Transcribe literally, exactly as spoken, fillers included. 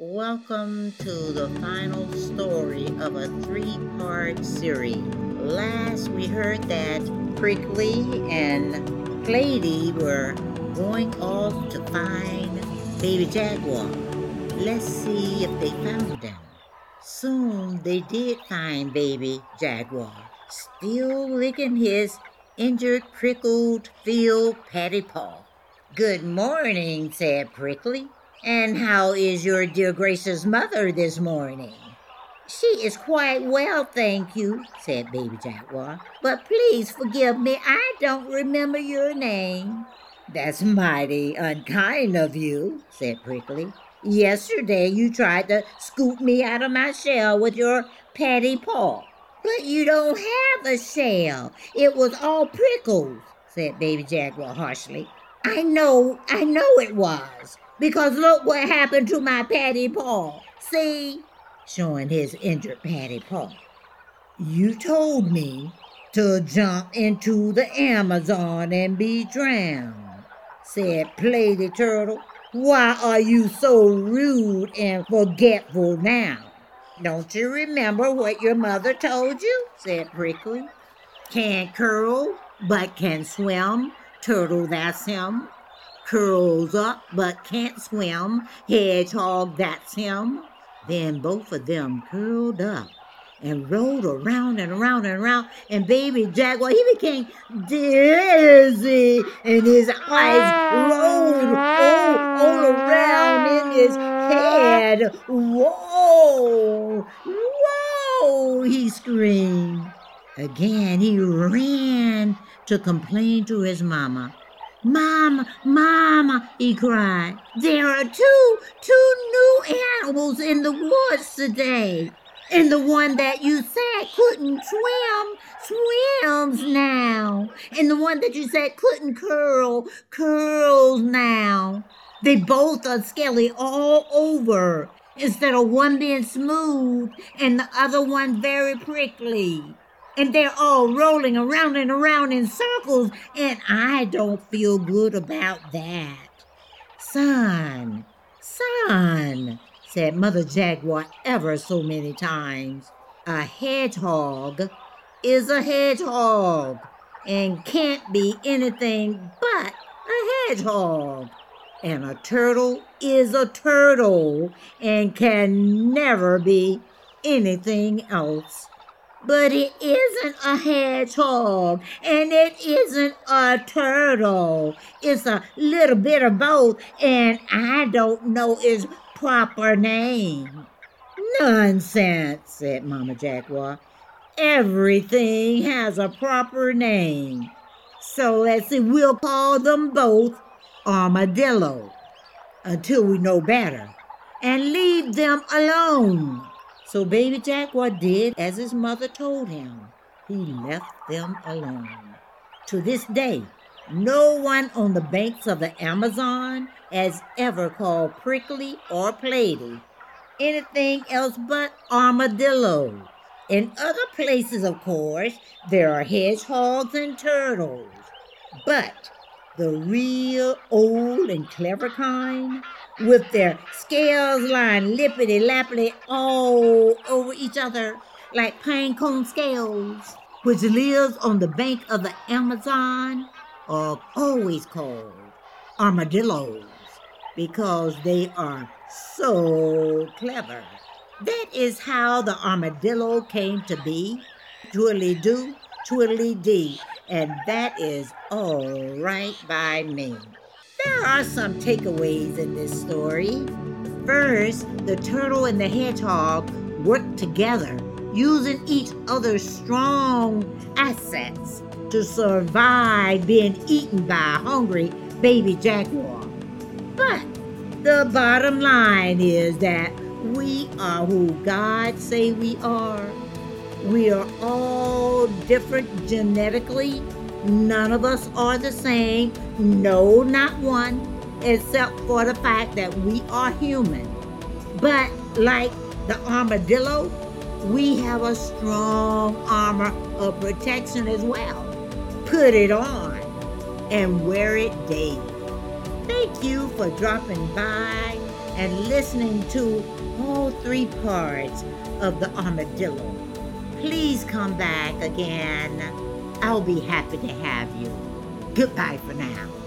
Welcome to the final story of a three-part series. Last we heard that Prickly and Plady were going off to find Baby Jaguar. Let's see if they found them. Soon they did find Baby Jaguar, still licking his injured, prickled, filled patty paw. "Good morning," said Prickly. "And how is your dear gracious mother this morning?" "She is quite well, thank you," said Baby Jaguar. "But please forgive me, I don't remember your name." "That's mighty unkind of you," said Prickly. "Yesterday you tried to scoop me out of my shell with your patty paw." "But you don't have a shell. It was all prickles," said Baby Jaguar harshly. I know, I know it was. Because look what happened to my patty paw. See? Showing his injured patty paw. "You told me to jump into the Amazon and be drowned," said Plady Turtle. "Why are you so rude and forgetful now?" "Don't you remember what your mother told you?" said Prickly. "Can't curl, but can swim. Turtle, that's him. Curls up but can't swim. Hedgehog, that's him." Then both of them curled up and rolled around and around and around. And Baby Jaguar, he became dizzy and his eyes rolled all, all around in his head. "Whoa! Whoa!" he screamed. Again, he ran to complain to his mama. "Mama, Mama," he cried, "there are two, two new animals in the woods today. And the one that you said couldn't swim, swims now. And the one that you said couldn't curl, curls now. They both are scaly all over, instead of one being smooth and the other one very prickly. And they're all rolling around and around in circles, and I don't feel good about that." "Son, son," said Mother Jaguar ever so many times, "a hedgehog is a hedgehog and can't be anything but a hedgehog. And a turtle is a turtle and can never be anything else. But it isn't a hedgehog, and it isn't a turtle. It's a little bit of both, and I don't know its proper name." "Nonsense," said Mama Jaguar. "Everything has a proper name. So let's see, we'll call them both Armadillo until we know better, and leave them alone." So Baby Jaguar did as his mother told him. He left them alone. To this day, no one on the banks of the Amazon has ever called Prickly or Plady anything else but Armadillo. In other places, of course, there are hedgehogs and turtles. But the real old and clever kind, with their scales lying lippity-lappity all over each other like pine cone scales, which lives on the bank of the Amazon, are always called armadillos because they are so clever. That is how the armadillo came to be. Twiddly-doo, twiddly-dee, and that is all right by me. There are some takeaways in this story. First, the turtle and the hedgehog work together, using each other's strong assets to survive being eaten by a hungry baby jaguar. But the bottom line is that we are who God say we are. We are all different genetically. None of us are the same, no, not one, except for the fact that we are human. But like the armadillo, we have a strong armor of protection as well. Put it on and wear it daily. Thank you for dropping by and listening to all three parts of the Armadillo. Please come back again. I'll be happy to have you. Goodbye for now.